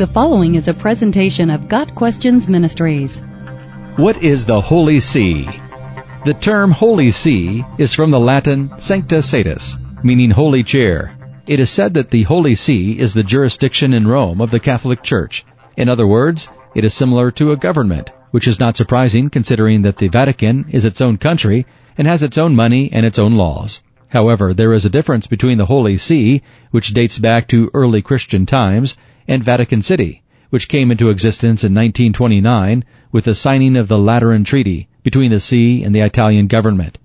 The following is a presentation of Got Questions Ministries. What is the Holy See? The term Holy See is from the Latin Sancta Sedes, meaning Holy Chair. It is said that the Holy See is the jurisdiction in Rome of the Catholic Church. In other words, it is similar to a government, which is not surprising considering that the Vatican is its own country and has its own money and its own laws. However, there is a difference between the Holy See, which dates back to early Christian times, and Vatican City, which came into existence in 1929 with the signing of the Lateran Treaty between the See and the Italian government.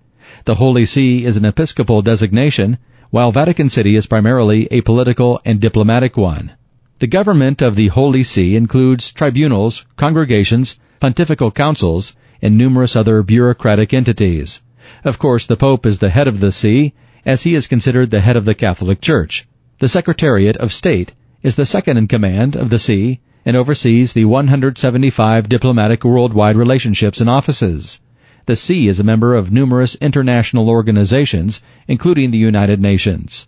The Holy See is an episcopal designation, while Vatican City is primarily a political and diplomatic one. The government of the Holy See includes tribunals, congregations, pontifical councils, and numerous other bureaucratic entities. Of course, the Pope is the head of the See, as he is considered the head of the Catholic Church. The Secretariat of State is the second in command of the See and oversees the 175 diplomatic worldwide relationships and offices. The See is a member of numerous international organizations, including the United Nations.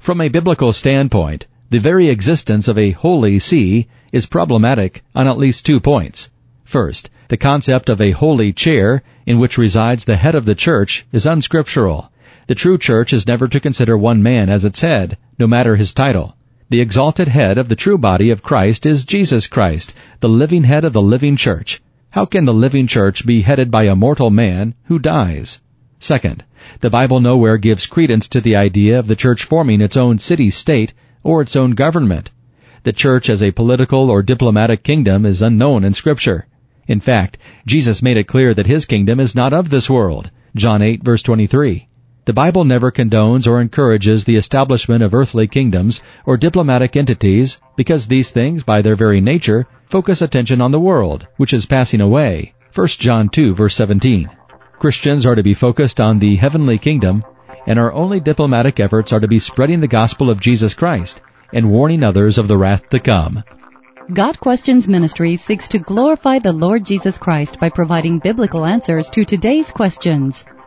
From a biblical standpoint, the very existence of a Holy See is problematic on at least 2 points. First, the concept of a holy chair in which resides the head of the church is unscriptural. The true church is never to consider one man as its head, no matter his title. The exalted head of the true body of Christ is Jesus Christ, the living head of the living church. How can the living church be headed by a mortal man who dies? Second, the Bible nowhere gives credence to the idea of the church forming its own city-state or its own government. The church as a political or diplomatic kingdom is unknown in Scripture. In fact, Jesus made it clear that his kingdom is not of this world. John 8, verse 23. The Bible never condones or encourages the establishment of earthly kingdoms or diplomatic entities because these things, by their very nature, focus attention on the world, which is passing away. 1 John 2, verse 17. Christians are to be focused on the heavenly kingdom, and our only diplomatic efforts are to be spreading the gospel of Jesus Christ and warning others of the wrath to come. God Questions Ministry seeks to glorify the Lord Jesus Christ by providing biblical answers to today's questions.